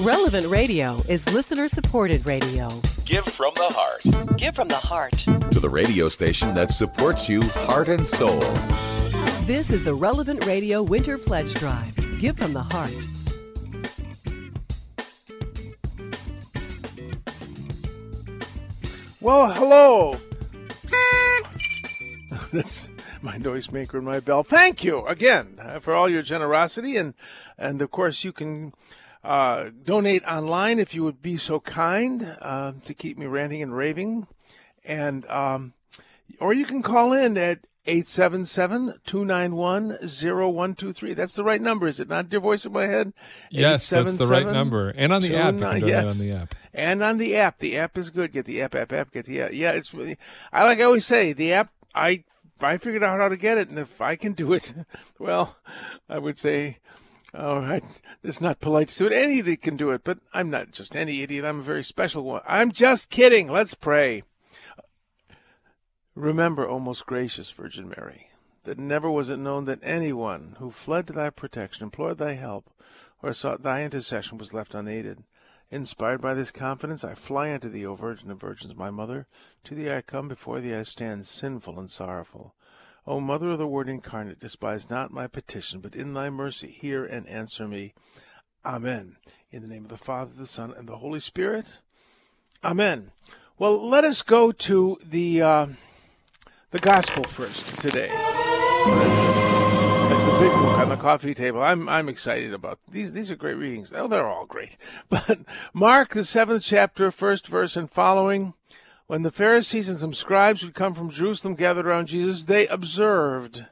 Relevant Radio is listener-supported radio. Give from the heart. Give from the heart. To the radio station that supports you heart and soul. This is the Relevant Radio Winter Pledge Drive. Give from the heart. Well, hello. That's my noisemaker and my bell. Thank you again for all your generosity. And of course, you can donate online if you would be so kind to keep me ranting and raving. And or you can call in at 877-291-0123. That's the right number, is it not, dear voice in my head? Yes, that's the right number. And on the app. Yes, on the app. And on the app. The app is good. Get the app. Get the app. Yeah, it's really, I always say, the app, I figured out how to get it, and if I can do it, well, I would say, all right, it's not polite to do it. Any idiot can do it, but I'm not just any idiot. I'm a very special one. I'm just kidding. Let's pray. Remember, O most gracious Virgin Mary, that never was it known that anyone who fled to thy protection, implored thy help, or sought thy intercession was left unaided. Inspired by this confidence, I fly unto thee, O Virgin of Virgins, my mother. To thee I come, before thee I stand, sinful and sorrowful. O Mother of the Word incarnate, despise not my petition, but in thy mercy hear and answer me. Amen. In the name of the Father, the Son, and the Holy Spirit. Amen. Well, let us go to the gospel first today. That's the big book on the coffee table. I'm excited about these. These are great readings. Oh, they're all great. But Mark, the 7th chapter, 1st verse and following. When the Pharisees and some scribes who come from Jerusalem gathered around Jesus, they observed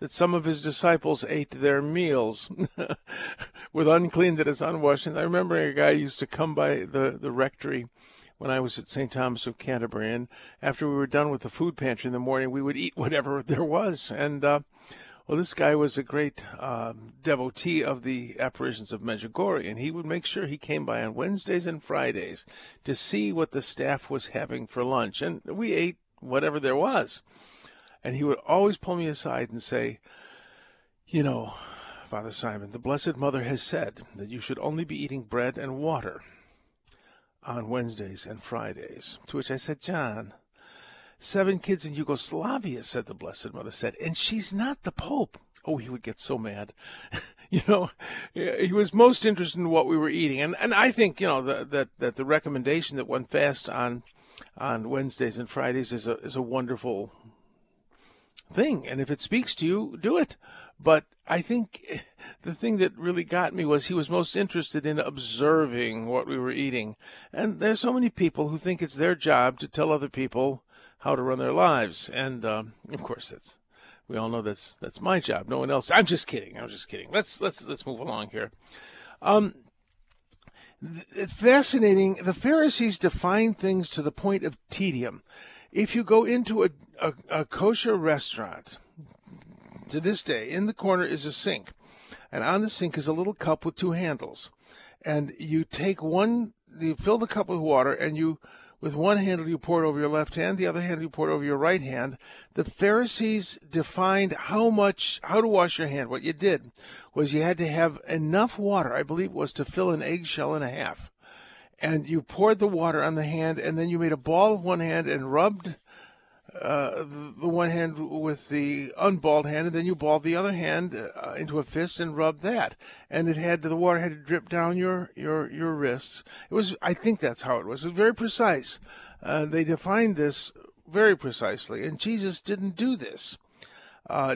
that some of his disciples ate their meals with unclean that is unwashed. And I remember a guy used to come by the rectory when I was at St. Thomas of Canterbury, and after we were done with the food pantry in the morning, we would eat whatever there was. And, well, this guy was a great devotee of the apparitions of Medjugorje, and he would make sure he came by on Wednesdays and Fridays to see what the staff was having for lunch. And we ate whatever there was. And he would always pull me aside and say, you know, Father Simon, the Blessed Mother has said that you should only be eating bread and water on Wednesdays and Fridays. To which I said, John, 7 kids in Yugoslavia, said the Blessed Mother, said, and she's not the Pope. Oh, he would get so mad. You know, he was most interested in what we were eating. And I think, you know, that the recommendation that one fast on Wednesdays and Fridays is a wonderful thing. And if it speaks to you, do it. But I think the thing that really got me was he was most interested in observing what we were eating. And there's so many people who think it's their job to tell other people how to run their lives. And, of course, we all know that's my job. No one else. I'm just kidding. Let's move along here. Fascinating. The Pharisees define things to the point of tedium. If you go into a kosher restaurant to this day, in the corner is a sink, and on the sink is a little cup with 2 handles, and you fill the cup with water, and you, with one handle, you pour it over your left hand, the other handle you pour it over your right hand. The Pharisees defined how to wash your hand. What you did was you had to have enough water, I believe it was to fill an eggshell and a half. And you poured the water on the hand, and then you made a ball of one hand and rubbed the one hand with the unballed hand, and then you balled the other hand into a fist and rubbed that. And the water had to drip down your wrists. I think that's how it was. It was very precise. They defined this very precisely, and Jesus didn't do this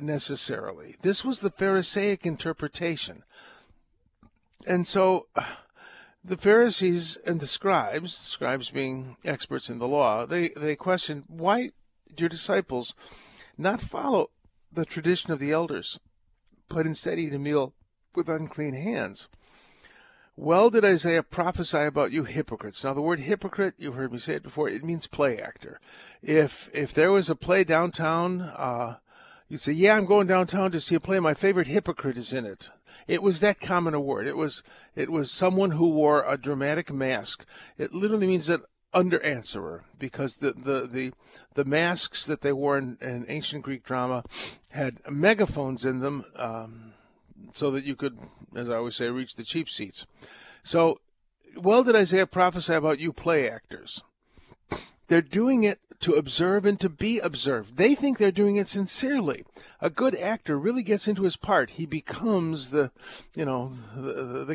necessarily. This was the Pharisaic interpretation. And so the Pharisees and the scribes being experts in the law, they questioned, why do your disciples not follow the tradition of the elders, but instead eat a meal with unclean hands? Well did Isaiah prophesy about you hypocrites. Now, the word hypocrite, you've heard me say it before, it means play actor. If there was a play downtown, you'd say, yeah, I'm going downtown to see a play. My favorite hypocrite is in it. It was that common a word. It was someone who wore a dramatic mask. It literally means an under-answerer, because the masks that they wore in ancient Greek drama had megaphones in them, so that you could, as I always say, reach the cheap seats. So well did Isaiah prophesy about you play actors. They're doing it to observe and to be observed. They think they're doing it sincerely. A good actor really gets into his part. He becomes the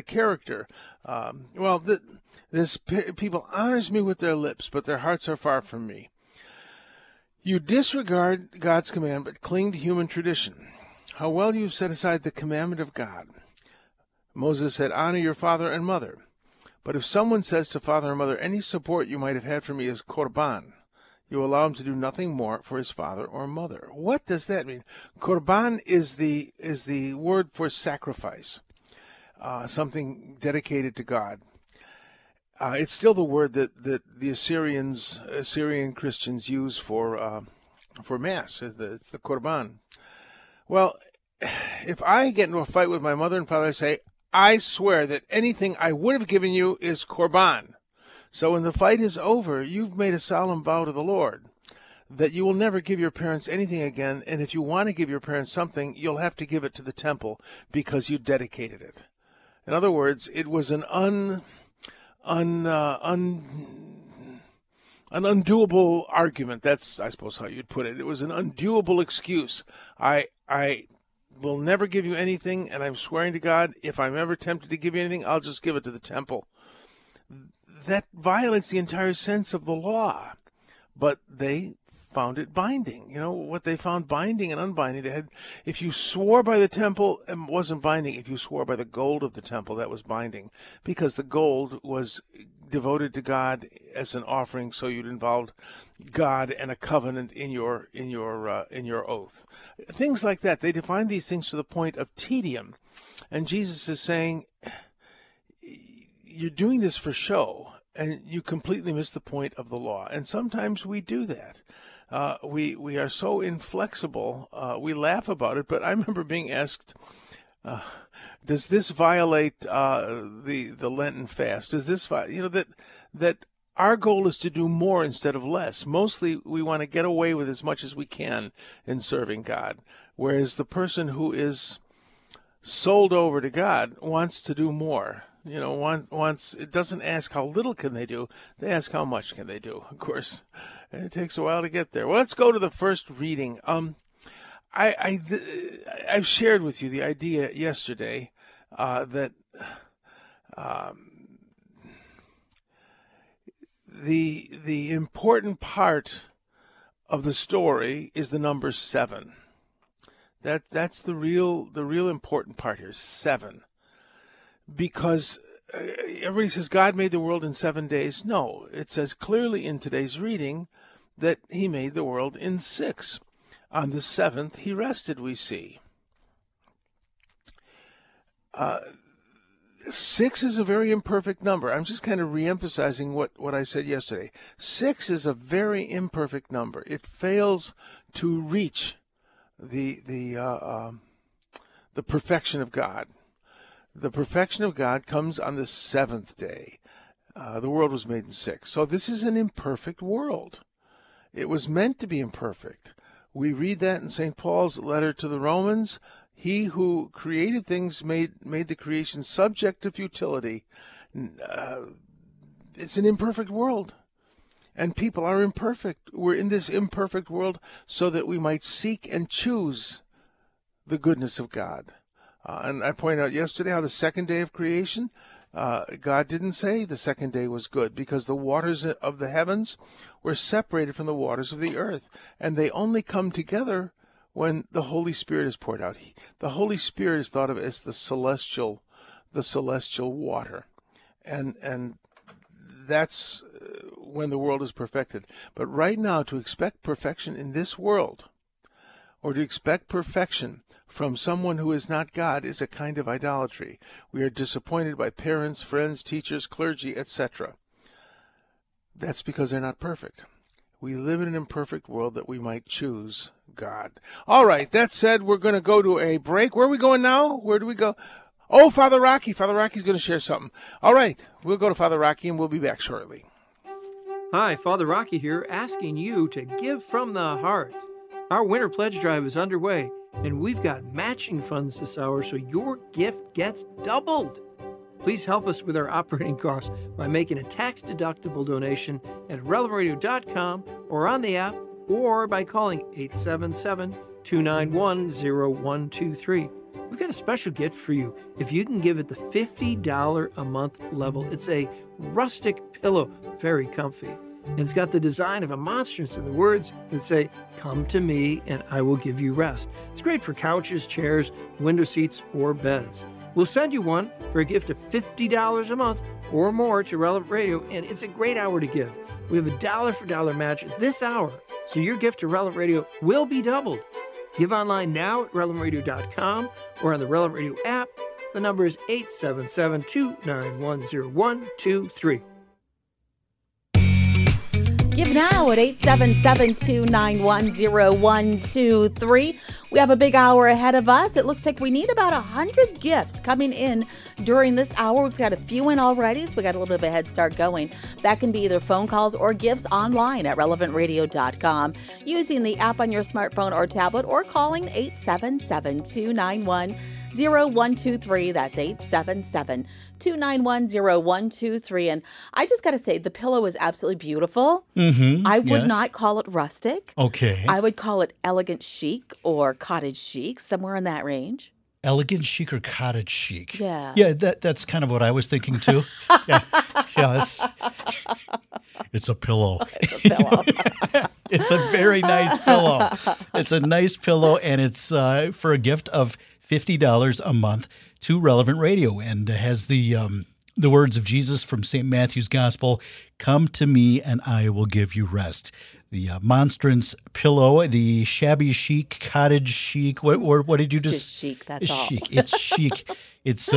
character. People honors me with their lips, but their hearts are far from me. You disregard God's command, but cling to human tradition. How well you've set aside the commandment of God. Moses said, honor your father and mother. But if someone says to father and mother, any support you might have had for me is korban, you allow him to do nothing more for his father or mother. What does that mean? Korban is the word for sacrifice, something dedicated to God. It's still the word that the Assyrian Christians use for mass. It's the korban. Well, if I get into a fight with my mother and father, I say, I swear that anything I would have given you is korban. So when the fight is over, you've made a solemn vow to the Lord that you will never give your parents anything again, and if you want to give your parents something, you'll have to give it to the temple because you dedicated it. In other words, it was an undoable argument. That's, I suppose, how you'd put it. It was an undoable excuse. I will never give you anything, and I'm swearing to God, if I'm ever tempted to give you anything, I'll just give it to the temple. That violates the entire sense of the law, but they found it binding. You know what they found binding and unbinding? They had, if you swore by the temple, it wasn't binding. If you swore by the gold of the temple, that was binding, because the gold was devoted to God as an offering, so you'd involved God and a covenant in your oath. Things like that. They defined these things to the point of tedium, and Jesus is saying, you're doing this for show, and you completely miss the point of the law. And sometimes we do that. We are so inflexible. We laugh about it. But I remember being asked, "Does this violate the Lenten fast? Does this that our goal is to do more instead of less? Mostly, we want to get away with as much as we can in serving God, whereas the person who is sold over to God wants to do more." You know, once it doesn't ask how little can they do, they ask how much can they do. Of course, and it takes a while to get there. Well, let's go to the first reading. I've shared with you the idea yesterday that the important part of the story is the number 7. That's the real important part here. 7. Because everybody says God made the world in 7 days. No, it says clearly in today's reading that he made the world in 6. On the 7th, he rested, we see. 6 is a very imperfect number. I'm just kind of reemphasizing what I said yesterday. 6 is a very imperfect number. It fails to reach the perfection of God. The perfection of God comes on the 7th day. The world was made in 6. So this is an imperfect world. It was meant to be imperfect. We read that in St. Paul's letter to the Romans. He who created things made the creation subject to futility. It's an imperfect world. And people are imperfect. We're in this imperfect world so that we might seek and choose the goodness of God. And I pointed out yesterday how the second day of creation, God didn't say the second day was good, because the waters of the heavens were separated from the waters of the earth, and they only come together when the Holy Spirit is poured out. The Holy Spirit is thought of as the celestial water, and that's when the world is perfected. But right now, to expect perfection in this world, or to expect perfection from someone who is not God, is a kind of idolatry. We are disappointed by parents, friends, teachers, clergy, etc. That's because they're not perfect. We live in an imperfect world that we might choose God. All right, that said, we're going to go to a break. Where are we going now? Where do we go? Oh, Father Rocky. Father Rocky's going to share something. All right, we'll go to Father Rocky, and we'll be back shortly. Hi, Father Rocky here, asking you to give from the heart. Our winter pledge drive is underway, and we've got matching funds this hour, so your gift gets doubled. Please help us with our operating costs by making a tax-deductible donation at relevantradio.com or on the app or by calling 877-291-0123. We've got a special gift for you if you can give at the $50 a month level. It's a rustic pillow, very comfy. And it's got the design of a monstrance and the words that say, "Come to me and I will give you rest." It's great for couches, chairs, window seats, or beds. We'll send you one for a gift of $50 a month or more to Relevant Radio, and it's a great hour to give. We have a dollar-for-dollar match this hour, so your gift to Relevant Radio will be doubled. Give online now at relevantradio.com or on the Relevant Radio app. The number is 877-291-0123. Give now at 877-291-0123. We have a big hour ahead of us. It looks like we need about 100 gifts coming in during this hour. We've got a few in already, so we got a little bit of a head start going. That can be either phone calls or gifts online at relevantradio.com, using the app on your smartphone or tablet, or calling 877-291-0123. That's 877-291-0123. And I just got to say, the pillow is absolutely beautiful. Mm-hmm. I would not call it rustic. Okay. I would call it elegant chic or cottage chic, somewhere in that range. Elegant chic or cottage chic. Yeah. Yeah, that's kind of what I was thinking too. Yeah, it's a pillow. It's a pillow. It's a very nice pillow. It's a nice pillow, and it's for a gift of $50 a month to Relevant Radio, and has the words of Jesus from St. Matthew's Gospel, "Come to me and I will give you rest." The monstrance pillow, the shabby chic, cottage chic. What did you just chic, that's all. It's chic. It's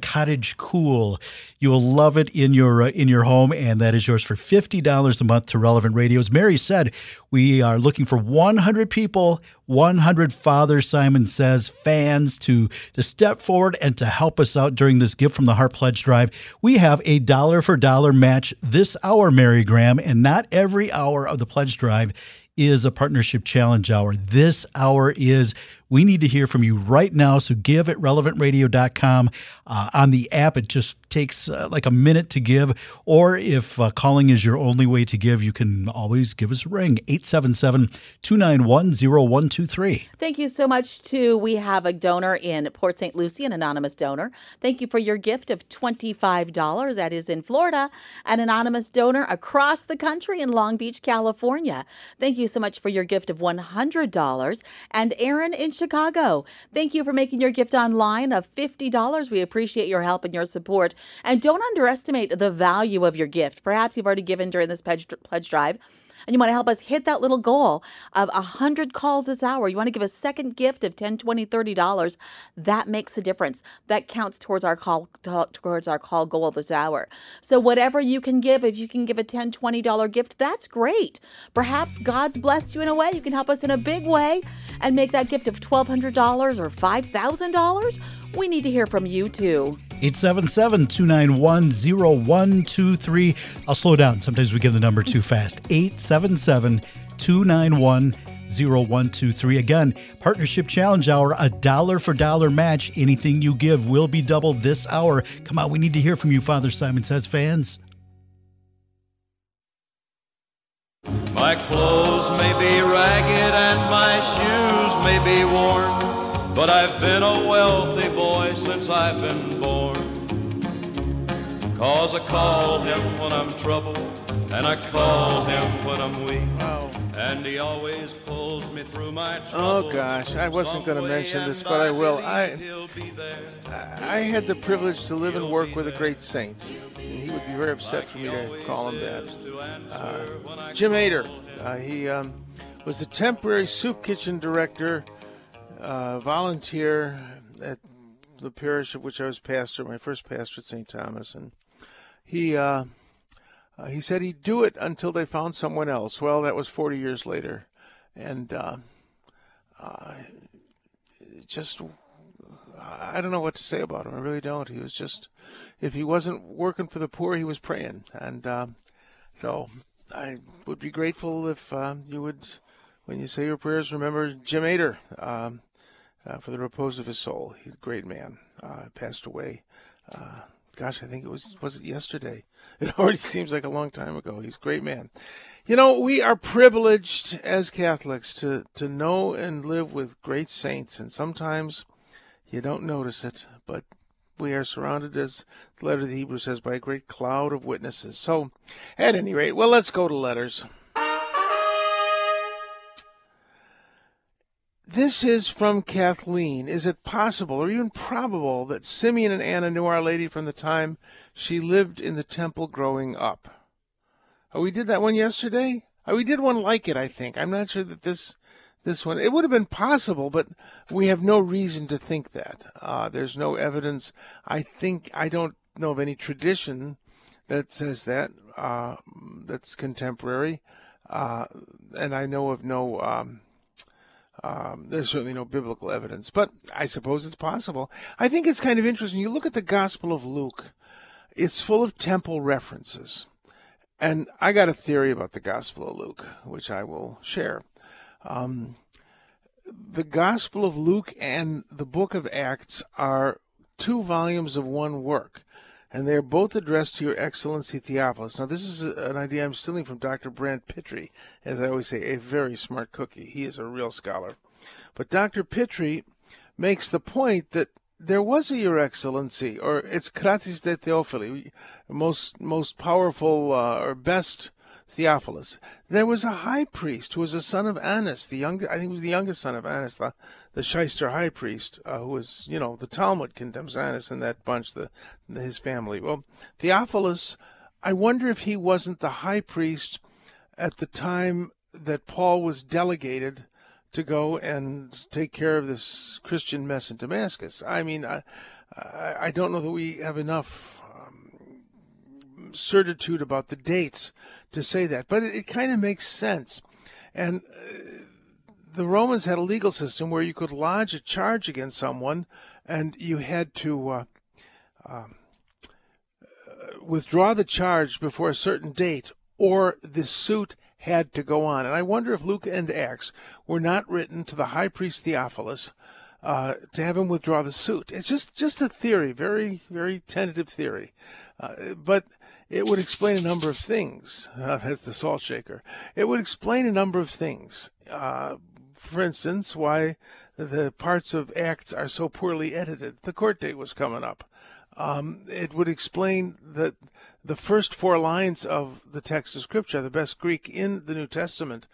cottage cool. You will love it in your home, and that is yours for $50 a month to Relevant Radio. As Mary said, we are looking for 100 people, 100 Father Simon Says fans to step forward and to help us out during this Give from the Heart Pledge Drive. We have a dollar-for-dollar match this hour, Mary Graham, and not every hour of the Pledge Drive is a partnership challenge hour. This hour is. We need to hear from you right now, so give at relevantradio.com. On the app, it just takes like a minute to give, or if calling is your only way to give, you can always give us a ring, 877-291-0123. Thank you so much, too. We have a donor in Port St. Lucie, an anonymous donor. Thank you for your gift of $25. That is in Florida. An anonymous donor across the country in Long Beach, California. Thank you so much for your gift of $100. And Aaron in Chicago, thank you for making your gift online of $50. We appreciate your help and your support. And don't underestimate the value of your gift. Perhaps you've already given during this pledge drive, and you want to help us hit that little goal of 100 calls this hour. You want to give a second gift of $10, $20, $30. That makes a difference. That counts towards our call goal this hour. So whatever you can give, if you can give a $10, $20 gift, that's great. Perhaps God's blessed you in a way. You can help us in a big way and make that gift of $1,200 or $5,000. We need to hear from you, too. 877-291-0123. I'll slow down. Sometimes we give the number too fast. 877-291-0123. Again, Partnership Challenge Hour, a dollar-for-dollar match. Anything you give will be doubled this hour. Come on, we need to hear from you, Father Simon Says fans. My clothes may be ragged and my shoes may be worn, but I've been a wealthy boy since I've been born. 'Cause I call him when I'm troubled, and I call him when I'm weak. Wow. And he always pulls me through my trouble. Oh gosh, I wasn't going to mention this, but I will. I had the privilege to live and work with a great saint, and he would be very upset for me to call him that. Jim Ader, he was the temporary soup kitchen director, volunteer at the parish of which I was pastor, my first pastor at St. Thomas, and he said he'd do it until they found someone else. Well, that was 40 years later, and I don't know what to say about him. I really don't. He was just, if he wasn't working for the poor, he was praying, and so I would be grateful if you would, when you say your prayers, remember Jim Ader. For the repose of his soul. He's a great man. Passed away gosh, I think it was it yesterday? It already seems like a long time ago. He's a great man. You know, we are privileged as Catholics to know and live with great saints, and sometimes you don't notice it, but we are surrounded, as the letter of the Hebrews says, by a great cloud of witnesses. So, at any rate, well, let's go to letters. This is from Kathleen. Is it possible or even probable that Simeon and Anna knew Our Lady from the time she lived in the temple growing up? Oh, we did that one yesterday? Oh, we did one like it, I think. I'm not sure that this one. It would have been possible, but we have no reason to think that. There's no evidence. I don't know of any tradition that says that, that's contemporary. And I know of no... there's certainly no biblical evidence, but I suppose it's possible. I think it's kind of interesting. You look at the Gospel of Luke, it's full of temple references. And I got a theory about the Gospel of Luke, which I will share. The Gospel of Luke and the book of Acts are two volumes of one work, and they're both addressed to Your Excellency Theophilus. Now, this is an idea I'm stealing from Dr. Brant Pitry, as I always say, a very smart cookie. He is a real scholar. But Dr. Pitry makes the point that there was a Your Excellency, or it's Kratis de Theophili, most powerful or best Theophilus. There was a high priest who was a son of Annas, the youngest son of Annas, the shyster high priest, who was, the Talmud condemns Annas and that bunch, his family. Well, Theophilus, I wonder if he wasn't the high priest at the time that Paul was delegated to go and take care of this Christian mess in Damascus. I mean, I don't know that we have enough certitude about the dates to say that, but it kind of makes sense. And the Romans had a legal system where you could lodge a charge against someone, and you had to withdraw the charge before a certain date, or the suit had to go on. And I wonder if Luke and Acts were not written to the high priest Theophilus to have him withdraw the suit. It's just a theory, very, very tentative theory. But it would explain a number of things. That's the salt shaker. It would explain a number of things. For instance, why the parts of Acts are so poorly edited. The court date was coming up. It would explain that the first four lines of the text of Scripture, the best Greek in the New Testament,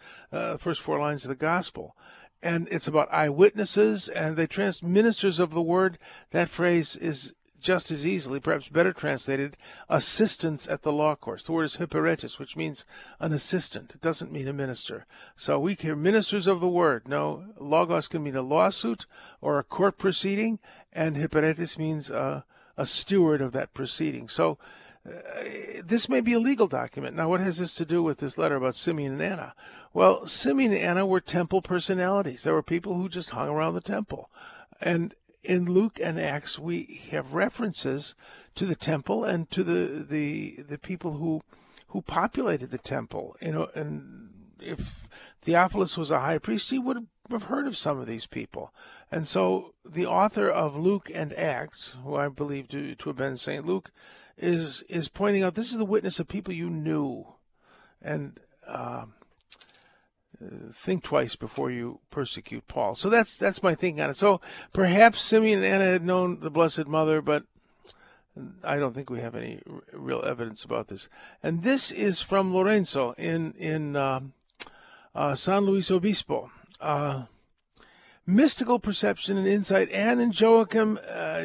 first four lines of the Gospel. And it's about eyewitnesses, and they ministers of the word. That phrase is just as easily, perhaps better translated, assistants at the law course. The word is hyperetes, which means an assistant. It doesn't mean a minister. So we hear ministers of the word. No, logos can mean a lawsuit or a court proceeding, and hyperetes means a steward of that proceeding. So this may be a legal document. Now, what has this to do with this letter about Simeon and Anna? Well, Simeon and Anna were temple personalities. There were people who just hung around the temple. And in Luke and Acts, we have references to the temple and to the people who populated the temple. And if Theophilus was a high priest, he would have heard of some of these people. And so the author of Luke and Acts, who I believe to have been St. Luke, is pointing out this is the witness of people you knew. And think twice before you persecute Paul. So that's my thinking on it. So perhaps Simeon and Anna had known the Blessed Mother, but I don't think we have any real evidence about this. And this is from Lorenzo in San Luis Obispo. Mystical perception and insight. Anne and Joachim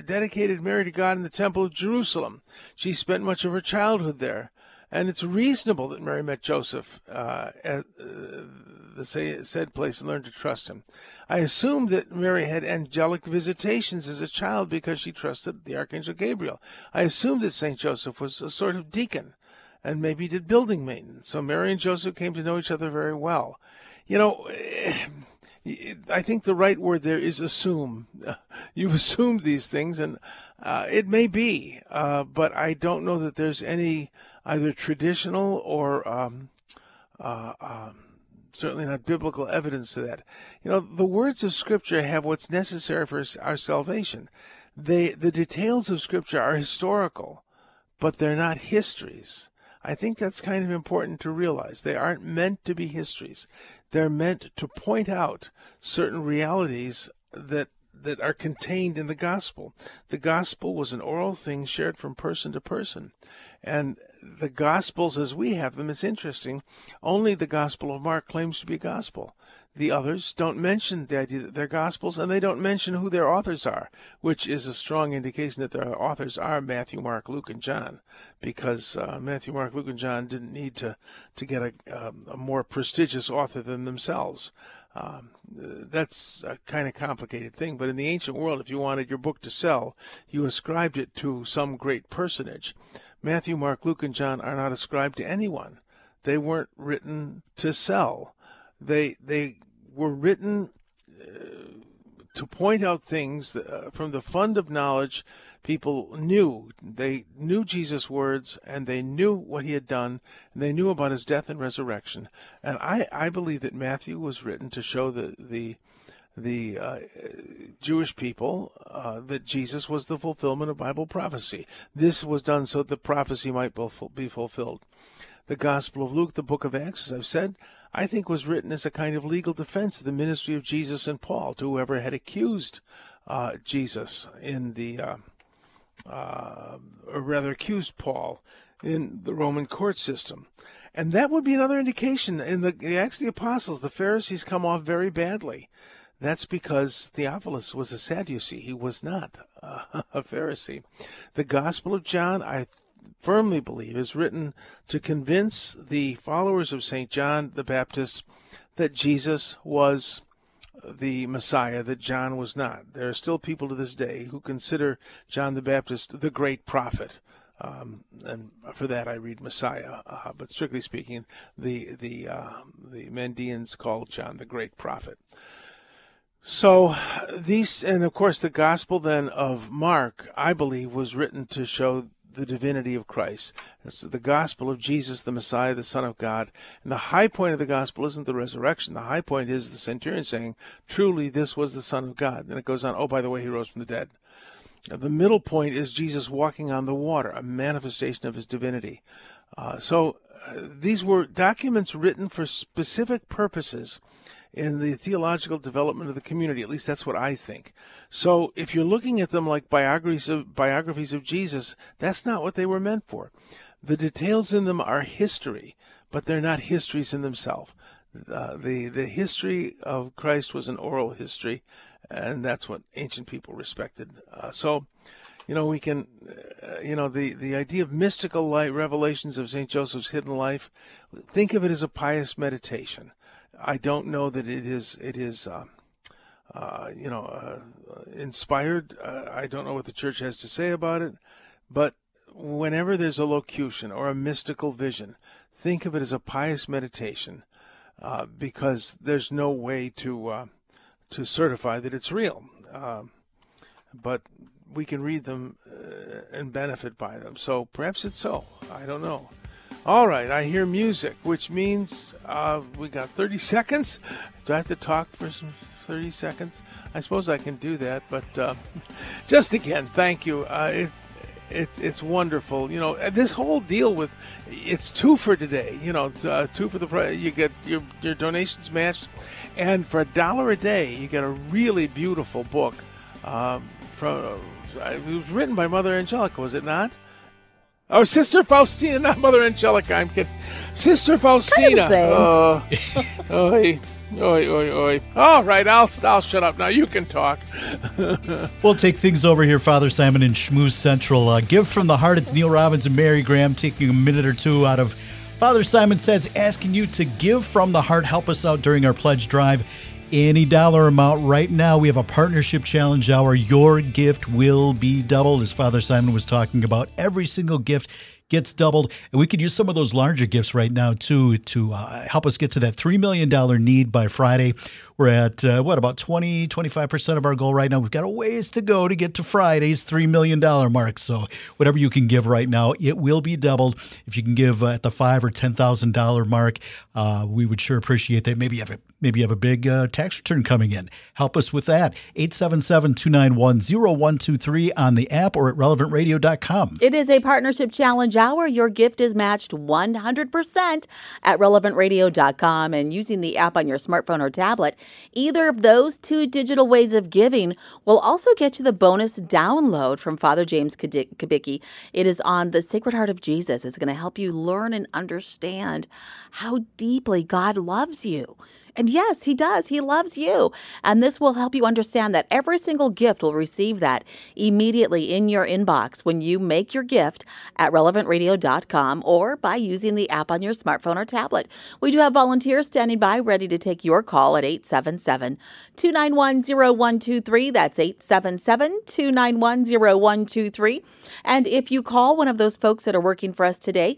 dedicated Mary to God in the Temple of Jerusalem. She spent much of her childhood there. And it's reasonable that Mary met Joseph at the said place and learned to trust him. I assume that Mary had angelic visitations as a child because she trusted the Archangel Gabriel. I assume that St. Joseph was a sort of deacon and maybe did building maintenance. So Mary and Joseph came to know each other very well. I think the right word there is assume. You've assumed these things, and it may be, but I don't know that there's any either traditional or certainly not biblical evidence to that. The words of Scripture have what's necessary for our salvation. The details of Scripture are historical. but they're not histories. I think that's kind of important to realize. They aren't meant to be histories. They're meant to point out certain realities that are contained in the gospel. The gospel was an oral thing shared from person to person. And the gospels as we have them, it's interesting, only the gospel of Mark claims to be a gospel. The others don't mention the idea that they're gospels, and they don't mention who their authors are, which is a strong indication that their authors are Matthew, Mark, Luke, and John, because Matthew, Mark, Luke, and John didn't need to get a more prestigious author than themselves. That's a kind of complicated thing, but in the ancient world, if you wanted your book to sell, you ascribed it to some great personage. Matthew, Mark, Luke, and John are not ascribed to anyone. They weren't written to sell. They were written to point out things that, from the fund of knowledge people knew. They knew Jesus' words, and they knew what he had done, and they knew about his death and resurrection. And I believe that Matthew was written to show the Jewish people that Jesus was the fulfillment of Bible prophecy. This was done so that the prophecy might be fulfilled. The Gospel of Luke, the book of Acts, as I've said, I think was written as a kind of legal defense of the ministry of Jesus and Paul to whoever had accused Jesus in the, or rather accused Paul in the Roman court system. And that would be another indication. In the Acts of the Apostles, the Pharisees come off very badly. That's because Theophilus was a Sadducee. He was not a Pharisee. The Gospel of John, I firmly believe, is written to convince the followers of St. John the Baptist that Jesus was the Messiah, that John was not. There are still people to this day who consider John the Baptist the great prophet. And for that, I read Messiah. But strictly speaking, the Mandeans called John the great prophet. So these, and of course, the Gospel then of Mark, I believe, was written to show the divinity of Christ. It's the gospel of Jesus, the Messiah, the Son of God. And the high point of the gospel isn't the resurrection. The high point is the centurion saying, truly, this was the Son of God. Then it goes on, oh, by the way, he rose from the dead. Now, the middle point is Jesus walking on the water, a manifestation of his divinity. So these were documents written for specific purposes in the theological development of the community. At least that's what I think. So if you're looking at them like biographies of Jesus, that's not what they were meant for. The details in them are history, but they're not histories in themselves. The history of Christ was an oral history, and that's what ancient people respected. So, you know, we can, the idea of mystical light revelations of St. Joseph's hidden life, think of it as a pious meditation. I don't know that it is inspired. I don't know what the church has to say about it, but whenever there's a locution or a mystical vision, think of it as a pious meditation, because there's no way to certify that it's real. But we can read them and benefit by them. So perhaps it's so. I don't know. All right, I hear music, which means we got 30 seconds. Do I have to talk for some 30 seconds? I suppose I can do that, but just again, thank you. It's wonderful. You know, this whole deal with, it's two for today. You know, two for the price. You get your donations matched, and for $1 a day, you get a really beautiful book. It was written by Mother Angelica, was it not? Oh, Sister Faustina, not Mother Angelica. I'm kidding. Sister Faustina. Oi, oi, oi, oi. All right, I'll shut up now. You can talk. We'll take things over here, Father Simon, in Schmooze Central. Give from the heart. It's Neil Robbins and Mary Graham taking a minute or two out of Father Simon Says, asking you to give from the heart. Help us out during our pledge drive. Any dollar amount right now. We have a partnership challenge hour. Your gift will be doubled, as Father Simon was talking about. Every single gift gets doubled. And we could use some of those larger gifts right now, too, to help us get to that $3 million need by Friday. We're at, about 20, 25% of our goal right now. We've got a ways to go to get to Friday's $3 million mark. So whatever you can give right now, it will be doubled. If you can give at the $5,000 or $10,000 mark, we would sure appreciate that. Maybe you have a big tax return coming in. Help us with that. 877-291-0123 on the app or at relevantradio.com. It is a partnership challenge hour. Your gift is matched 100% at relevantradio.com and using the app on your smartphone or tablet. Either of those two digital ways of giving will also get you the bonus download from Father James Kubicki. It is on the Sacred Heart of Jesus. It's going to help you learn and understand how deeply God loves you. And yes, he does. He loves you. And this will help you understand that every single gift will receive that immediately in your inbox when you make your gift at relevantradio.com or by using the app on your smartphone or tablet. We do have volunteers standing by ready to take your call at 877-291-0123. That's 877-291-0123. And if you call one of those folks that are working for us today,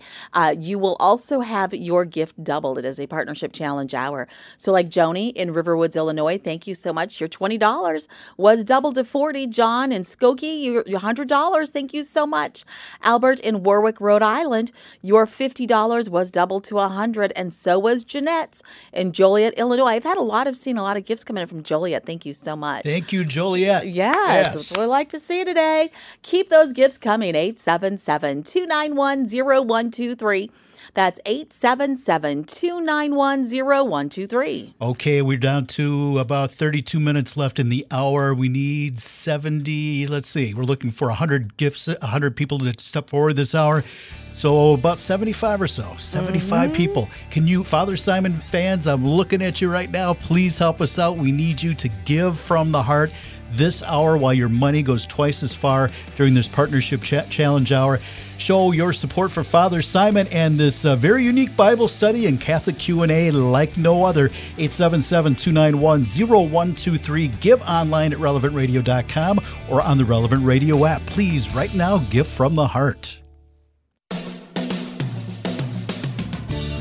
you will also have your gift doubled. It is a partnership challenge hour. So like Joni in Riverwoods, Illinois, thank you so much. Your $20 was doubled to $40. John in Skokie, your $100, thank you so much. Albert in Warwick, Rhode Island, your $50 was doubled to $100, and so was Jeanette's in Joliet, Illinois. I've had seen a lot of gifts coming in from Joliet. Thank you so much. Thank you, Joliet. Yes, that's what we like to see today. Keep those gifts coming, 877-291-0123. That's 877-291-0123. Okay, we're down to about 32 minutes left in the hour. We need 70. Let's see. We're looking for 100 gifts, 100 people to step forward this hour. So about 75 or so, 75 people. Can you, Father Simon fans, I'm looking at you right now. Please help us out. We need you to give from the heart this hour while your money goes twice as far during this partnership challenge hour. Show your support for Father Simon and this very unique Bible study and Catholic Q&A like no other. 877-291-0123. Give online at relevantradio.com or on the Relevant Radio app. Please, right now, give from the heart.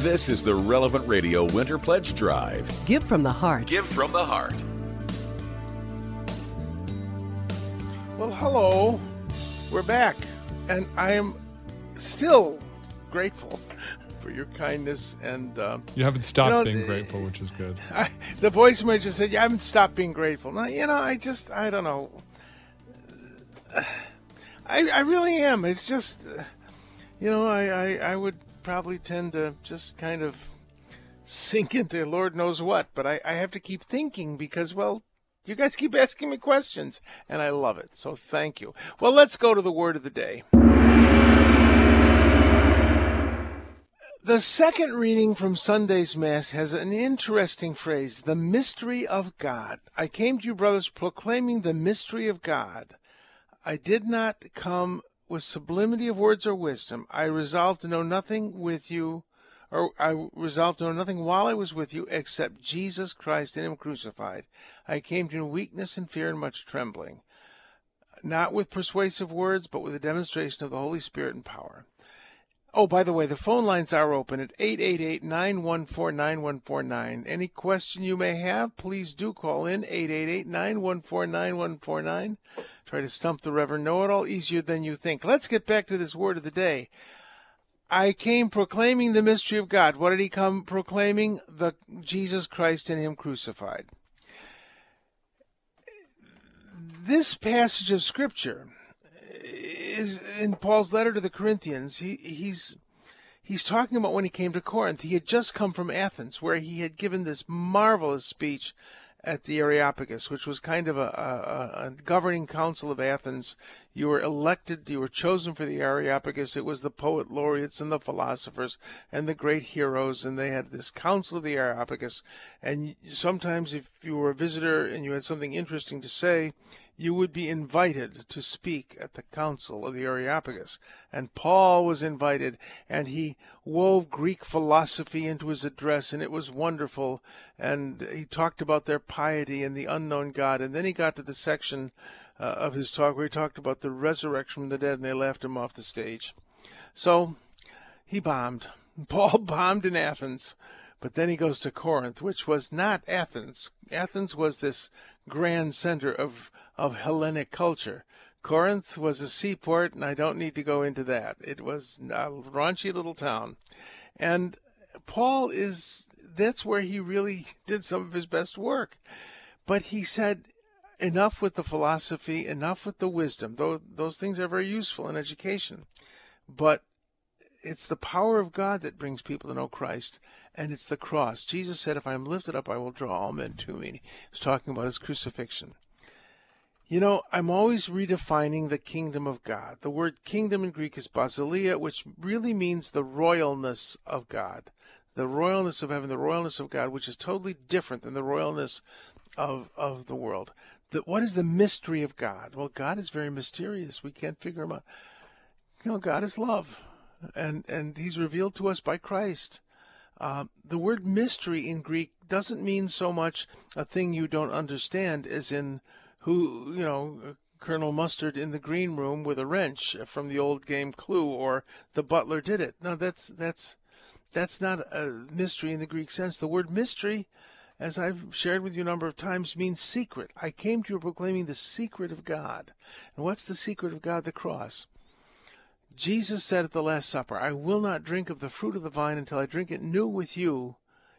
This is the Relevant Radio Winter Pledge Drive. Give from the heart. Give from the heart. Well, hello. We're back. And I am still grateful for your kindness. And you haven't stopped being grateful, which is good. The voicemail just said, you haven't stopped being grateful. Now, I don't know. I really am. It's just, I would probably tend to just kind of sink into Lord knows what. But I have to keep thinking because, well, you guys keep asking me questions, and I love it, so thank you. Well, let's go to the word of the day. The second reading from Sunday's Mass has an interesting phrase, the mystery of God. I came to you, brothers, proclaiming the mystery of God. I did not come with sublimity of words or wisdom. I resolved to know nothing with you, or I resolved to know nothing while I was with you except Jesus Christ and Him crucified. I came to you in weakness and fear and much trembling, not with persuasive words, but with a demonstration of the Holy Spirit and power. Oh, by the way, the phone lines are open at 888-914-9149. Any question you may have, please do call in, 888-914-9149. Try to stump the Reverend Know-It-All easier than you think. Let's get back to this word of the day. I came proclaiming the mystery of God. What did he come proclaiming? The Jesus Christ and Him crucified. This passage of Scripture is in Paul's letter to the Corinthians. He's talking about when he came to Corinth. He had just come from Athens, where he had given this marvelous speech at the Areopagus, which was kind of a governing council of Athens. You were elected, you were chosen for the Areopagus. It was the poet laureates and the philosophers and the great heroes, and they had this council of the Areopagus. And sometimes if you were a visitor and you had something interesting to say, you would be invited to speak at the council of the Areopagus. And Paul was invited, and he wove Greek philosophy into his address, and it was wonderful. And he talked about their piety and the unknown God. And then he got to the section of his talk where he talked about the resurrection from the dead, and they laughed him off the stage. So he bombed. Paul bombed in Athens But then he goes to Corinth, which was not Athens. Athens was this grand center of Hellenic culture. Corinth was a seaport, and I don't need to go into that. It was a raunchy little town. And Paul is, that's where he really did some of his best work. But he said, enough with the philosophy, enough with the wisdom. Those things are very useful in education. But it's the power of God that brings people to know Christ, and it's the cross. Jesus said, if I am lifted up, I will draw all men to me. He's talking about his crucifixion. You know, I'm always redefining the kingdom of God. The word kingdom in Greek is basileia, which really means the royalness of God, the royalness of heaven, the royalness of God, which is totally different than the royalness of the world. What is the mystery of God? Well, God is very mysterious. We can't figure him out. You know, God is love, and he's revealed to us by Christ. The word mystery in Greek doesn't mean so much a thing you don't understand as in who, you know, Colonel Mustard in the green room with a wrench from the old game Clue, or the butler did it. No, that's not a mystery in the Greek sense. The word mystery, as I've shared with you a number of times, means secret. I came to you proclaiming the secret of God. And what's the secret of God? The cross. Jesus said at the Last Supper, I will not drink of the fruit of the vine until I drink it new with you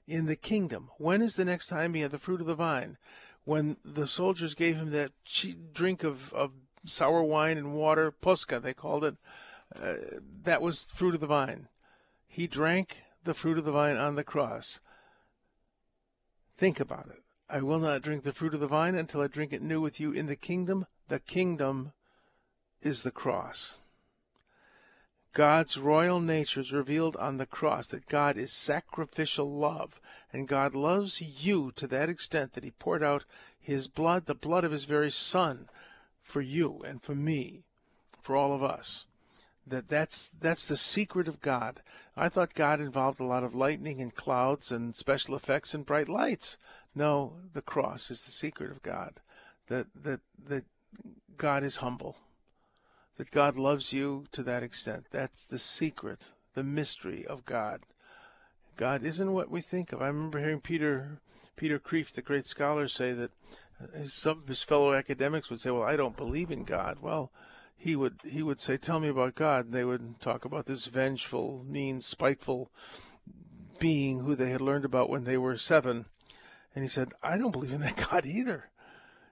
in the kingdom. When is the next time he had the fruit of the vine? When the soldiers gave him that cheap drink of sour wine and water, posca they called it, that was fruit of the vine. He drank the fruit of the vine on the cross. Think about it. I will not drink the fruit of the vine until I drink it new with you in the kingdom. The kingdom is the cross. God's royal nature is revealed on the cross, that God is sacrificial love, and God loves you to that extent that he poured out his blood, the blood of his very son, for you and for me, for all of us. That's the secret of God. I thought God involved a lot of lightning and clouds and special effects and bright lights. No, the cross is the secret of God, that God is humble, that God loves you to that extent. That's the secret, the mystery of God. God isn't what we think of. I remember hearing Peter Kreeft, the great scholar, say that some of his fellow academics would say, well, I don't believe in God. Well, he would say, tell me about God. And they would talk about this vengeful, mean, spiteful being who they had learned about when they were 7. And he said, I don't believe in that God either.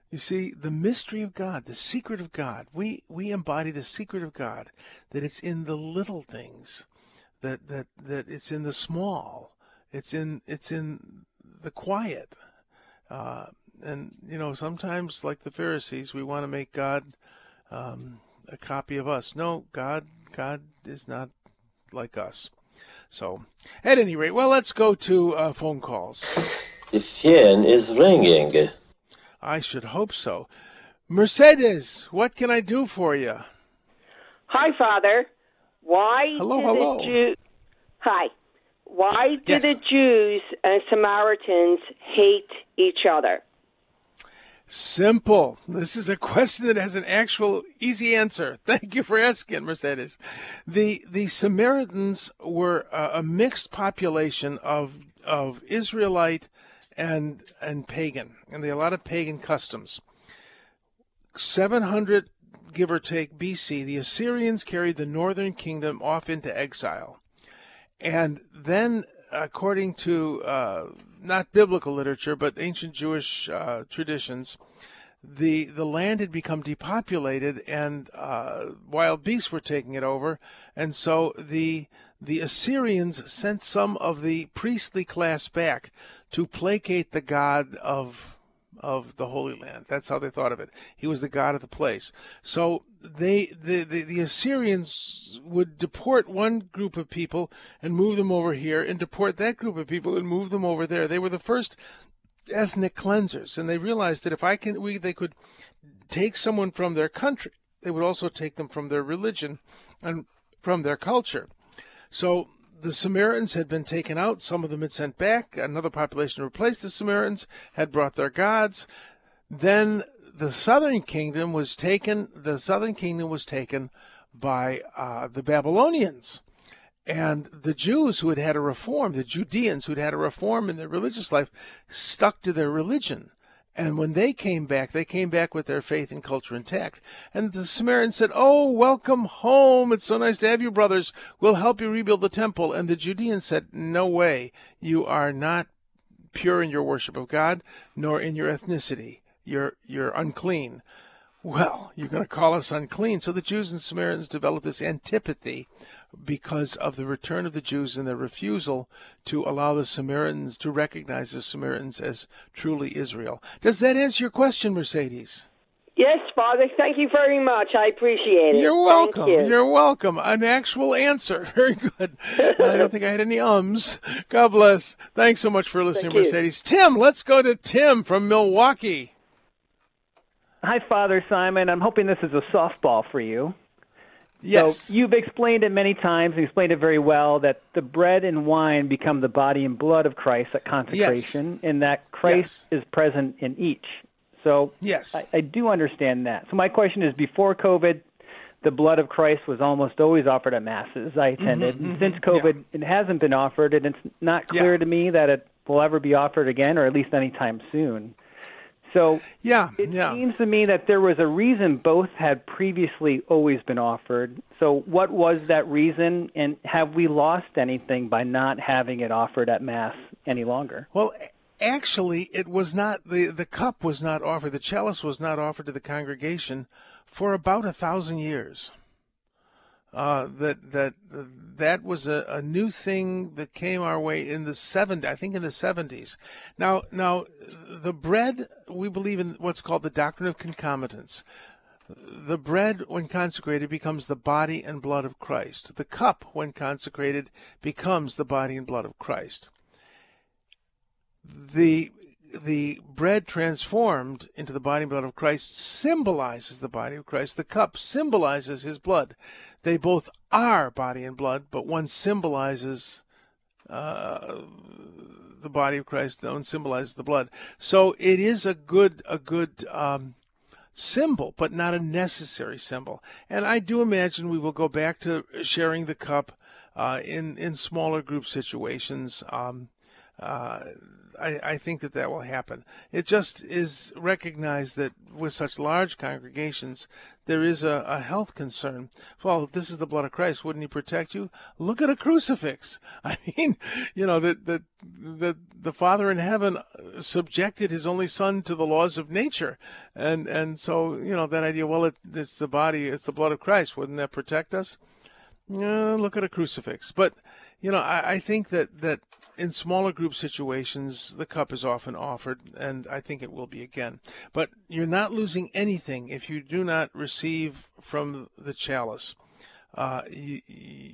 You see, the mystery of God, the secret of God, we embody the secret of God, that it's in the little things, that it's in the small, it's in the quiet. And, you know, sometimes, like the Pharisees, we want to make God a copy of us. No, God is not like us. So, at any rate, well, let's go to phone calls. The phone is ringing. I should hope so. Mercedes, what can I do for you? Hi, Father. Why do the Jews and Samaritans hate each other? Simple. This is a question that has an actual easy answer. Thank you for asking, Mercedes. The Samaritans were a mixed population of Israelite and pagan, and they had a lot of pagan customs. 700, give or take, BC, the Assyrians carried the northern kingdom off into exile. And then, according to not biblical literature, but ancient Jewish traditions, the land had become depopulated, and wild beasts were taking it over, and so the Assyrians sent some of the priestly class back to placate the god of the Holy Land. That's how they thought of it. He was the god of the place. So the Assyrians would deport one group of people and move them over here, and deport that group of people and move them over there. They were the first ethnic cleansers, and they realized that if they could take someone from their country, they would also take them from their religion and from their culture. So the Samaritans had been taken out. Some of them had sent back. Another population replaced the Samaritans, had brought their gods. Then the southern kingdom was taken. The southern kingdom was taken by the Babylonians, And the Jews who had had a reform, the Judeans who had had a reform in their religious life, stuck to their religion. And when they came back with their faith and culture intact. And the Samaritans said, "Oh, welcome home. It's so nice to have you, brothers. We'll help you rebuild the temple." And the Judeans said, "No way. You are not pure in your worship of God, nor in your ethnicity. You're unclean." Well, you're going to call us unclean. So the Jews and Samaritans developed this antipathy because of the return of the Jews and their refusal to allow the Samaritans to recognize the Samaritans as truly Israel. Does that answer your question, Mercedes? Yes, Father. Thank you very much. I appreciate it. You're welcome. You. You're welcome. An actual answer. Very good. I don't think I had any ums. God bless. Thanks so much for listening, Mercedes. Tim, let's go to Tim from Milwaukee. Hi, Father Simon. I'm hoping this is a softball for you. Yes. So you've explained it many times, and explained it very well, that the bread and wine become the body and blood of Christ at consecration, yes, and that Christ, yes, is present in each. So yes, I do understand that. So my question is, before COVID, the blood of Christ was almost always offered at masses I attended. Mm-hmm, mm-hmm. Since COVID, yeah, it hasn't been offered, and it's not clear, yeah, to me that it will ever be offered again, or at least anytime soon. So yeah, it, yeah, seems to me that there was a reason both had previously always been offered. So what was that reason, and have we lost anything by not having it offered at Mass any longer? Well, actually, it was not, the cup was not offered, the chalice was not offered to the congregation for about 1,000 years. That was a new thing that came our way in the 70s, I think in the 70s. Now the bread, we believe in what's called the doctrine of concomitance. The bread, when consecrated, becomes the body and blood of Christ. The cup, when consecrated, becomes the body and blood of Christ. The bread transformed into the body and blood of Christ symbolizes the body of Christ. The cup symbolizes his blood. They both are body and blood, but one symbolizes the body of Christ, the one symbolizes the blood. So it is a good symbol, but not a necessary symbol. And I do imagine we will go back to sharing the cup in smaller group situations. I think that will happen. It just is recognized that with such large congregations, there is a health concern. Well, this is the blood of Christ. Wouldn't he protect you? Look at a crucifix. I mean, you know, that the Father in heaven subjected his only Son to the laws of nature. And so, you know, that idea, well, it's the body, it's the blood of Christ. Wouldn't that protect us? Look at a crucifix. But, you know, I think that in smaller group situations, the cup is often offered, and I think it will be again. But you're not losing anything if you do not receive from the chalice. The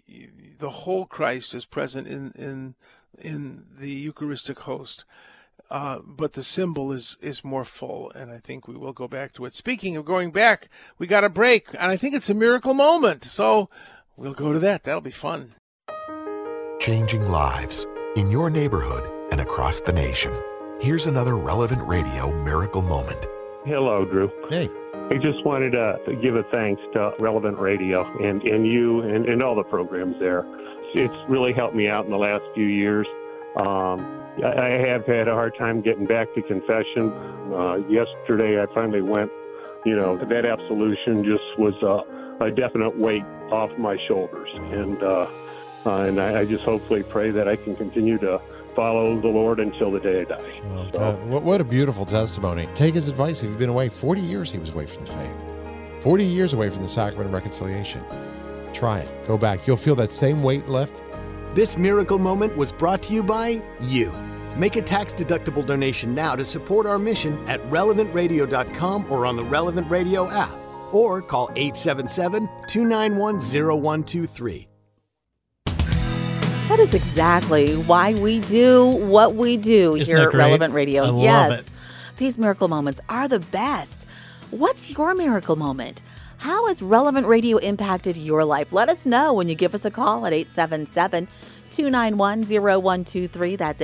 whole Christ is present in the Eucharistic host, but the symbol is more full, and I think we will go back to it. Speaking of going back, we got a break, and I think it's a miracle moment, so we'll go to that. That'll be fun. Changing lives in your neighborhood and across the nation. Here's another Relevant Radio Miracle Moment. Hello, Drew. Hey. I just wanted to give a thanks to Relevant Radio and you and all the programs there. It's really helped me out in the last few years. I have had a hard time getting back to confession. Yesterday I finally went. You know, that absolution just was a definite weight off my shoulders. And I just hopefully pray that I can continue to follow the Lord until the day I die. Oh, so. What a beautiful testimony. Take his advice. If you've been away 40 years, he was away from the faith. 40 years away from the sacrament of reconciliation. Try it. Go back. You'll feel that same weight lift. This miracle moment was brought to you by you. Make a tax-deductible donation now to support our mission at relevantradio.com or on the Relevant Radio app. Or call 877-291-0123. That is exactly why we do what we do. Isn't here at Relevant Radio. I love it. These miracle moments are the best. What's your miracle moment? How has Relevant Radio impacted your life? Let us know when you give us a call at 877-291-0123. That's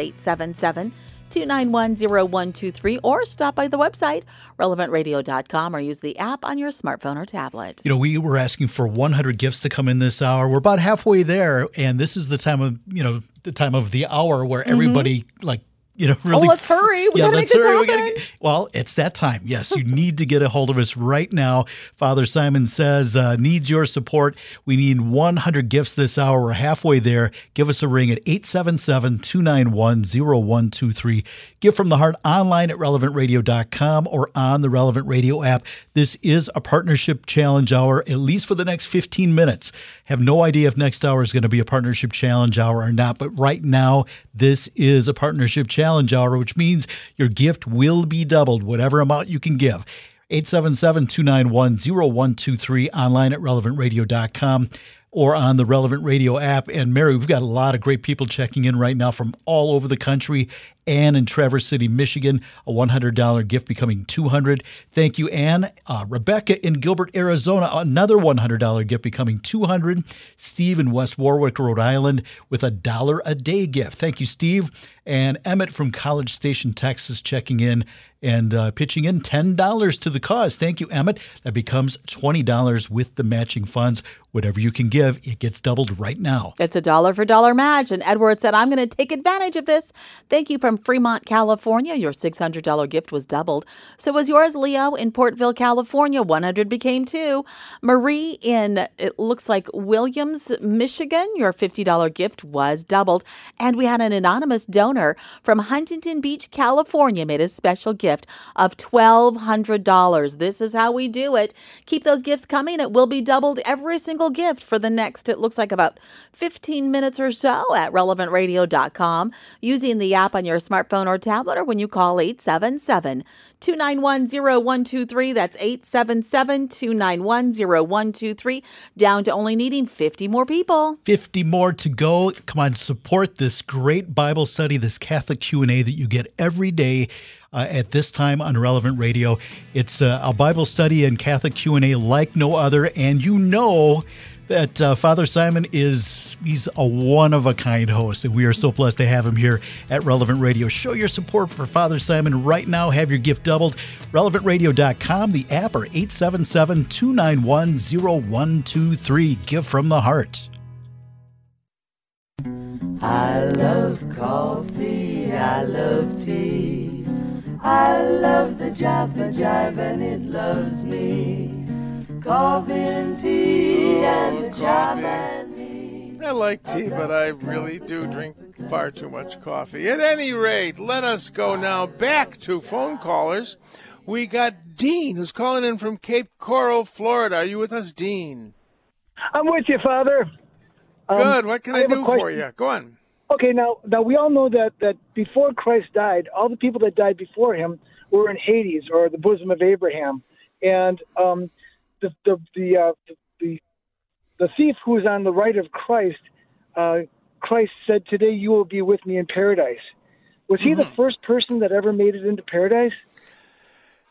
291-0123, or stop by the website, relevantradio.com, or use the app on your smartphone or tablet. You know, we were asking for 100 gifts to come in this hour. We're about halfway there, and this is the time of, you know, the time of the hour where everybody, like, you know, really. Oh, let's hurry. We got to make this happen. Well, it's that time. Yes, you need to get a hold of us right now. Father Simon says, needs your support. We need 100 gifts this hour. We're halfway there. Give us a ring at 877-291-0123. Give from the heart online at relevantradio.com or on the Relevant Radio app. This is a partnership challenge hour, at least for the next 15 minutes. Have no idea if next hour is going to be a partnership challenge hour or not, but right now, this is a partnership challenge hour, which means your gift will be doubled, whatever amount you can give. 877-291-0123, online at relevantradio.com or on the Relevant Radio app. And Mary, we've got a lot of great people checking in right now from all over the country. Ann in Traverse City, Michigan, a $100 gift becoming $200. Thank you, Ann. Rebecca in Gilbert, Arizona, another $100 gift becoming $200. Steve in West Warwick, Rhode Island, with a $1 a day gift. Thank you, Steve. And Emmett from College Station, Texas, checking in and pitching in $10 to the cause. Thank you, Emmett. That becomes $20 with the matching funds. Whatever you can give, it gets doubled right now. It's a dollar-for-dollar match. And Edward said, I'm going to take advantage of this. Thank you from Fremont, California. Your $600 gift was doubled. So was yours, Leo, in Portville, California. 100 became 2. Marie in, it looks like, Williams, Michigan. Your $50 gift was doubled. And we had an anonymous donor from Huntington Beach, California, made a special gift of $1,200. This is how we do it. Keep those gifts coming. It will be doubled every single gift for the next, it looks like, about 15 minutes or so at relevantradio.com, using the app on your smartphone or tablet, or when you call 877-291-0123. That's 877-291-0123. Down to only needing 50 more people. 50 more to go. Come on, support this great Bible study, this Catholic Q&A that you get every day at this time on Relevant Radio. It's a Bible study and Catholic Q&A like no other, and you know that Father Simon he's a one-of-a-kind host, and we are so blessed to have him here at Relevant Radio. Show your support for Father Simon right now. Have your gift doubled. Relevantradio.com, the app, or 877-291-0123. Give from the heart. I love coffee. I love tea. I love the jive, and it loves me. Coffee and tea, and the job and me. I like tea, but I really do drink far too much coffee. At any rate, let us go now back to phone callers. We got Dean, who's calling in from Cape Coral, Florida. Are you with us, Dean? I'm with you, Father. Good. What can I do for you? Go on. Okay, now we all know that before Christ died, all the people that died before him were in Hades, or the bosom of Abraham. And the thief who is on the right of Christ, Christ said, "Today you will be with me in paradise." Was he the first person that ever made it into paradise?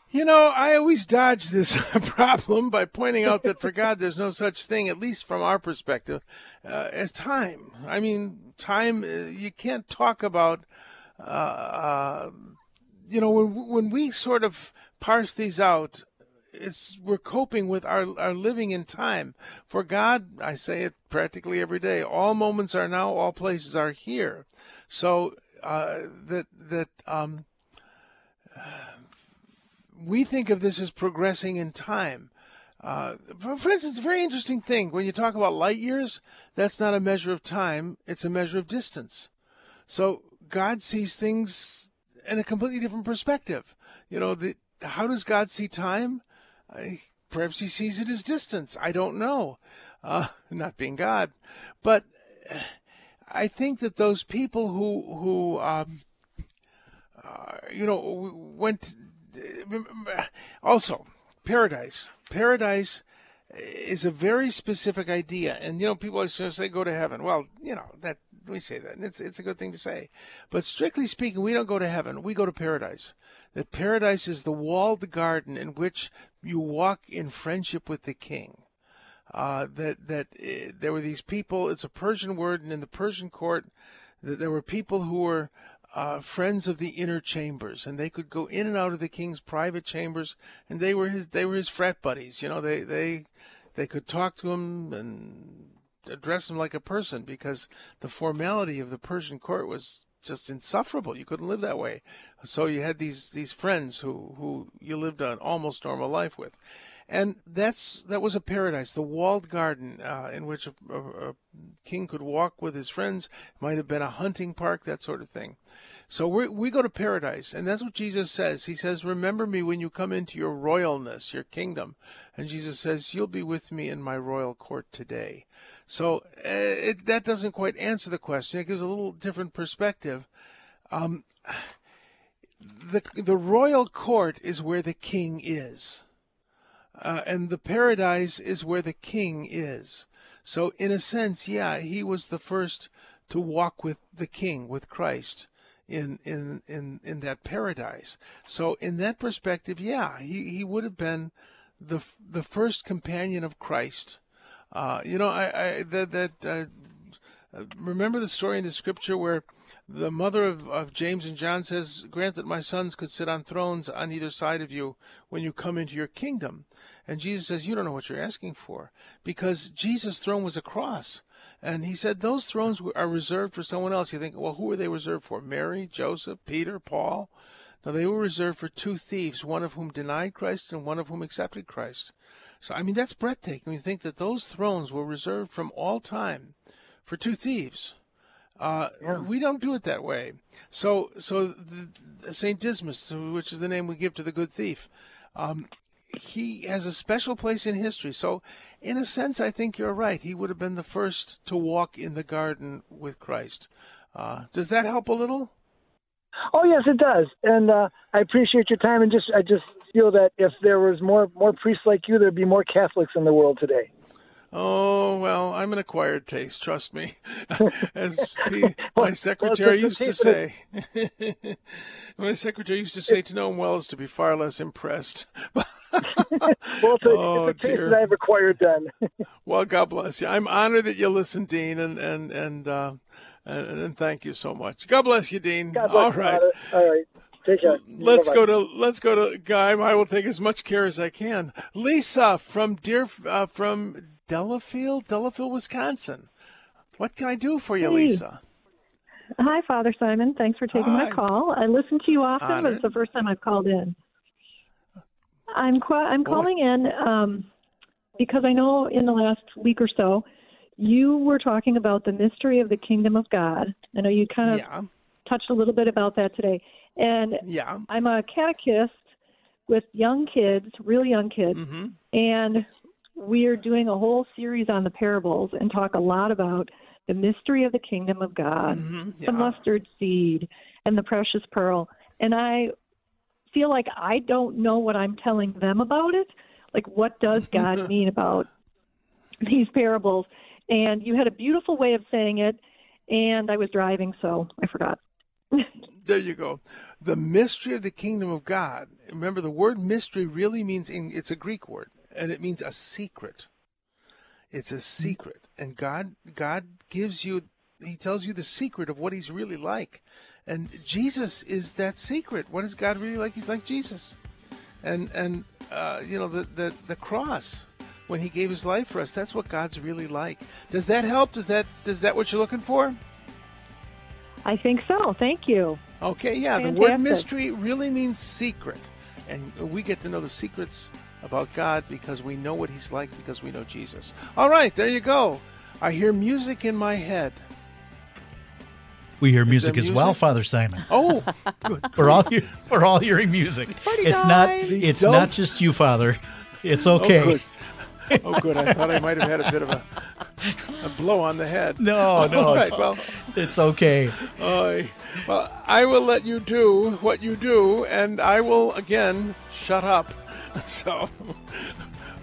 You know, I always dodge this problem by pointing out that for God there's no such thing, at least from our perspective, as time. I mean, time, you can't talk about, you know, when we sort of parse these out, we're coping with our living in time. For God, I say it practically every day, all moments are now, all places are here. So we think of this as progressing in time. For instance, a very interesting thing, when you talk about light years, that's not a measure of time, it's a measure of distance. So God sees things in a completely different perspective. You know, how does God see time? Perhaps he sees it as distance. I don't know, not being God. But I think that those people who went also paradise. Paradise is a very specific idea, and you know, people always say go to heaven. Well, you know that we say that, and it's a good thing to say. But strictly speaking, we don't go to heaven. We go to paradise. That paradise is the walled garden in which you walk in friendship with the king. There were these people, it's a Persian word, and in the Persian court, that there were people who were friends of the inner chambers, and they could go in and out of the king's private chambers, and they were his frat buddies. You know, they could talk to him and address him like a person, because the formality of the Persian court was just insufferable. You couldn't live that way. So you had these friends who you lived an almost normal life with. And that was a paradise, the walled garden in which a king could walk with his friends. It might have been a hunting park, that sort of thing. So we go to paradise, and that's what Jesus says. He says, remember me when you come into your royalness, your kingdom. And Jesus says, you'll be with me in my royal court today. So that doesn't quite answer the question. It gives a little different perspective. The royal court is where the king is. And the paradise is where the king is. So in a sense, yeah, he was the first to walk with the king, with Christ, in that paradise. So in that perspective, yeah, he would have been the first companion of Christ. Remember the story in the scripture where the mother of James and John says, grant that my sons could sit on thrones on either side of you when you come into your kingdom. And Jesus says, you don't know what you're asking for, because Jesus' throne was a cross. And he said, those thrones are reserved for someone else. You think, well, who were they reserved for? Mary, Joseph, Peter, Paul? No, they were reserved for two thieves, one of whom denied Christ and one of whom accepted Christ. So, I mean, that's breathtaking. We think that those thrones were reserved from all time for two thieves. Yeah. We don't do it that way. So St. Dismas, which is the name we give to the good thief, he has a special place in history. So in a sense, I think you're right. He would have been the first to walk in the garden with Christ. Does that help a little? Oh, yes, it does. And I appreciate your time. And I just feel that if there was more priests like you, there'd be more Catholics in the world today. Oh, well, I'm an acquired taste, trust me. As my secretary used to say, to know him well is to be far less impressed. It's a taste that I've acquired then. Well, God bless you. I'm honored that you listened, Dean, and thank you so much. God bless you, Dean. God bless you, Father. All right. Take care. Let's go to Guy. I will take as much care as I can. Lisa from Delafield, Wisconsin. What can I do for you, Lisa? Hi, Father Simon. Thanks for taking my call. I listen to you often, but it's the first time I've called in. I'm calling in because I know in the last week or so you were talking about the mystery of the kingdom of God. I know you kind of touched a little bit about that today. And I'm a catechist with young kids, really young kids, mm-hmm. and we're doing a whole series on the parables and talk a lot about the mystery of the kingdom of God, mm-hmm. The mustard seed, and the precious pearl. And I feel like I don't know what I'm telling them about it. Like, what does God mean about these parables? And you had a beautiful way of saying it, and I was driving, so I forgot. There you go. The mystery of the kingdom of God. Remember, the word mystery really means, it's a Greek word, and it means a secret. It's a secret. And God gives you, he tells you the secret of what he's really like. And Jesus is that secret. What is God really like? He's like Jesus. And the cross, when he gave his life for us, that's what God's really like. Does that help? Is that what you're looking for? I think so. Thank you. Okay, yeah. Fantastic. The word mystery really means secret. And we get to know the secrets about God because we know what he's like, because we know Jesus. All right, there you go. I hear music in my head. We hear music as well, Father Simon. Oh, good. We're all hearing music. It's not just you, Father. It's okay. Oh, good. I thought I might have had a bit of a blow on the head. No. Right, it's okay. I will let you do what you do, and I will, again, shut up. So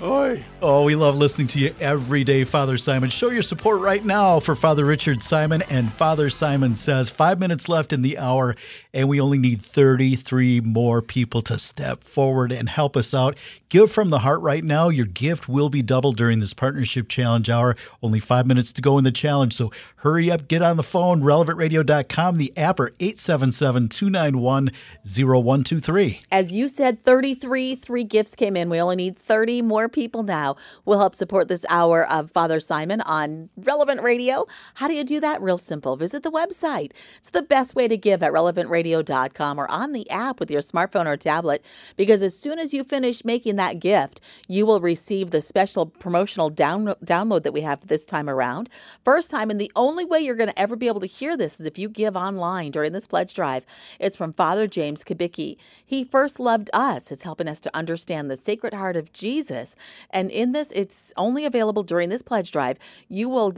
Oy. Oh, we love listening to you every day, Father Simon. Show your support right now for Father Richard Simon and Father Simon Says. 5 minutes left in the hour, and we only need 33 more people to step forward and help us out. Give from the heart right now. Your gift will be doubled during this Partnership Challenge Hour. Only 5 minutes to go in the challenge, so hurry up, get on the phone, relevantradio.com, the app, or 877-291-0123. As you said, 33 gifts came in. We only need 30 more people now. We'll help support this hour of Father Simon on Relevant Radio. How do you do that? Real simple. Visit the website. It's the best way to give at relevantradio.com or on the app with your smartphone or tablet, because as soon as you finish making that gift, you will receive the special promotional download that we have this time around. First time, and the only way you're going to ever be able to hear this is if you give online during this pledge drive. It's from Father James Kubicki. He first loved us. It's helping us to understand the Sacred Heart of Jesus. And in this, it's only available during this pledge drive. You will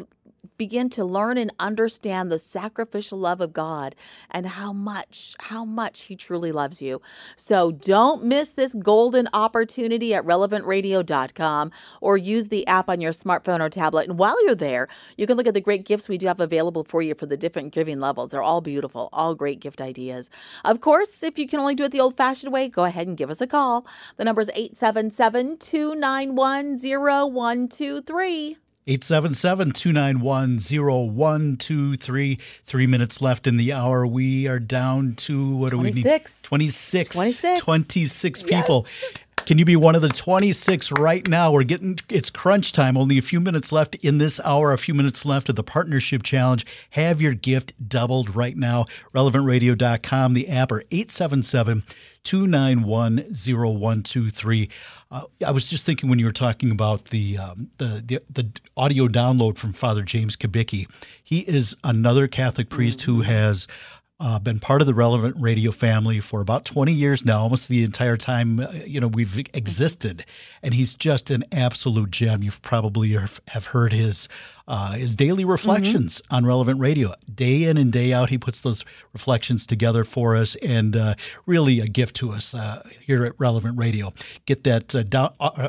begin to learn and understand the sacrificial love of God and how much He truly loves you. So don't miss this golden opportunity at relevantradio.com or use the app on your smartphone or tablet. And while you're there, you can look at the great gifts we do have available for you for the different giving levels. They're all beautiful, all great gift ideas. Of course, if you can only do it the old-fashioned way, go ahead and give us a call. The number is 877-291-0123. 877-291-0123. 3 minutes left in the hour. We are down to, what do 26. We need? 26 people. Yes. Can you be one of the 26 right now? It's crunch time. Only a few minutes left in this hour, a few minutes left of the Partnership Challenge. Have your gift doubled right now. Relevantradio.com, the app, or 877-291-0123. I was just thinking when you were talking about the audio download from Father James Kubicki. He is another Catholic priest who has been part of the Relevant Radio family for about 20 years now, almost the entire time we've existed. And he's just an absolute gem. You've probably have heard his daily reflections on Relevant Radio. Day in and day out, he puts those reflections together for us, and really a gift to us here at Relevant Radio. Get that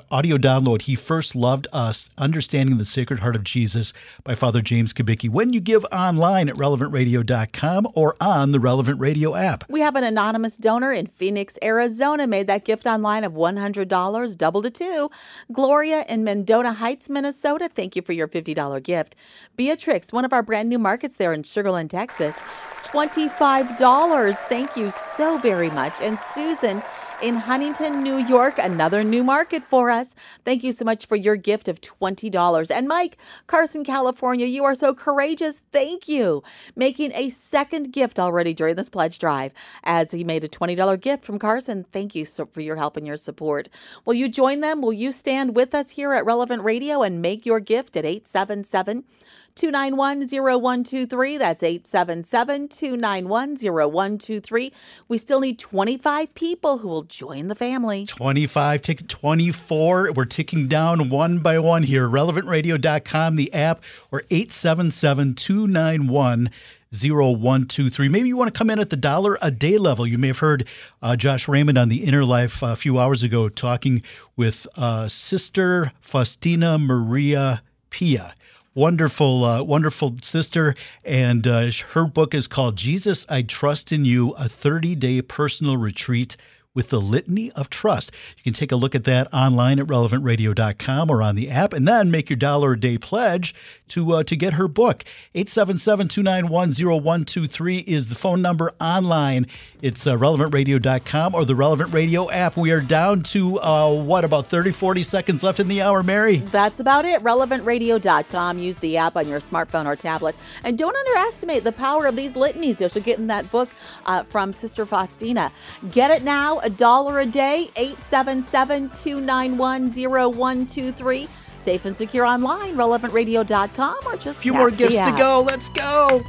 audio download, He First Loved Us, Understanding the Sacred Heart of Jesus by Father James Kubicki. When you give online at relevantradio.com or on the Relevant Radio app. We have an anonymous donor in Phoenix, Arizona, made that gift online of $100, double to two. Gloria in Mendota Heights, Minnesota, thank you for your $50 gift. Beatrix, one of our brand new markets there in Sugar Land, Texas, $25. Thank you so very much. And Susan in Huntington, New York, another new market for us. Thank you so much for your gift of $20. And Mike, Carson, California, you are so courageous. Thank you. Making a second gift already during this pledge drive, as he made a $20 gift from Carson. Thank you for your help and your support. Will you join them? Will you stand with us here at Relevant Radio and make your gift at 877-291-0123. That's 877-291-0123. We still need 25 people who will join the family. 24. We're ticking down one by one here. Relevantradio.com, the app, or 877-291-0123. Maybe you want to come in at the dollar a day level. You may have heard Josh Raymond on The Inner Life a few hours ago talking with Sister Faustina Maria Pia. Wonderful sister, and her book is called Jesus, I Trust in You, a 30-day personal retreat with the Litany of Trust. You can take a look at that online at relevantradio.com or on the app, and then make your dollar a day pledge to get her book. 877-291-0123 is the phone number online. It's relevantradio.com or the Relevant Radio app. We are down to, about 40 seconds left in the hour, Mary? That's about it. Relevantradio.com. Use the app on your smartphone or tablet. And don't underestimate the power of these litanies. You'll get in that book from Sister Faustina. Get it now. $1 a day, 877-291-0123. Safe and secure online, relevantradio.com, or just a few more gifts to go. Let's go.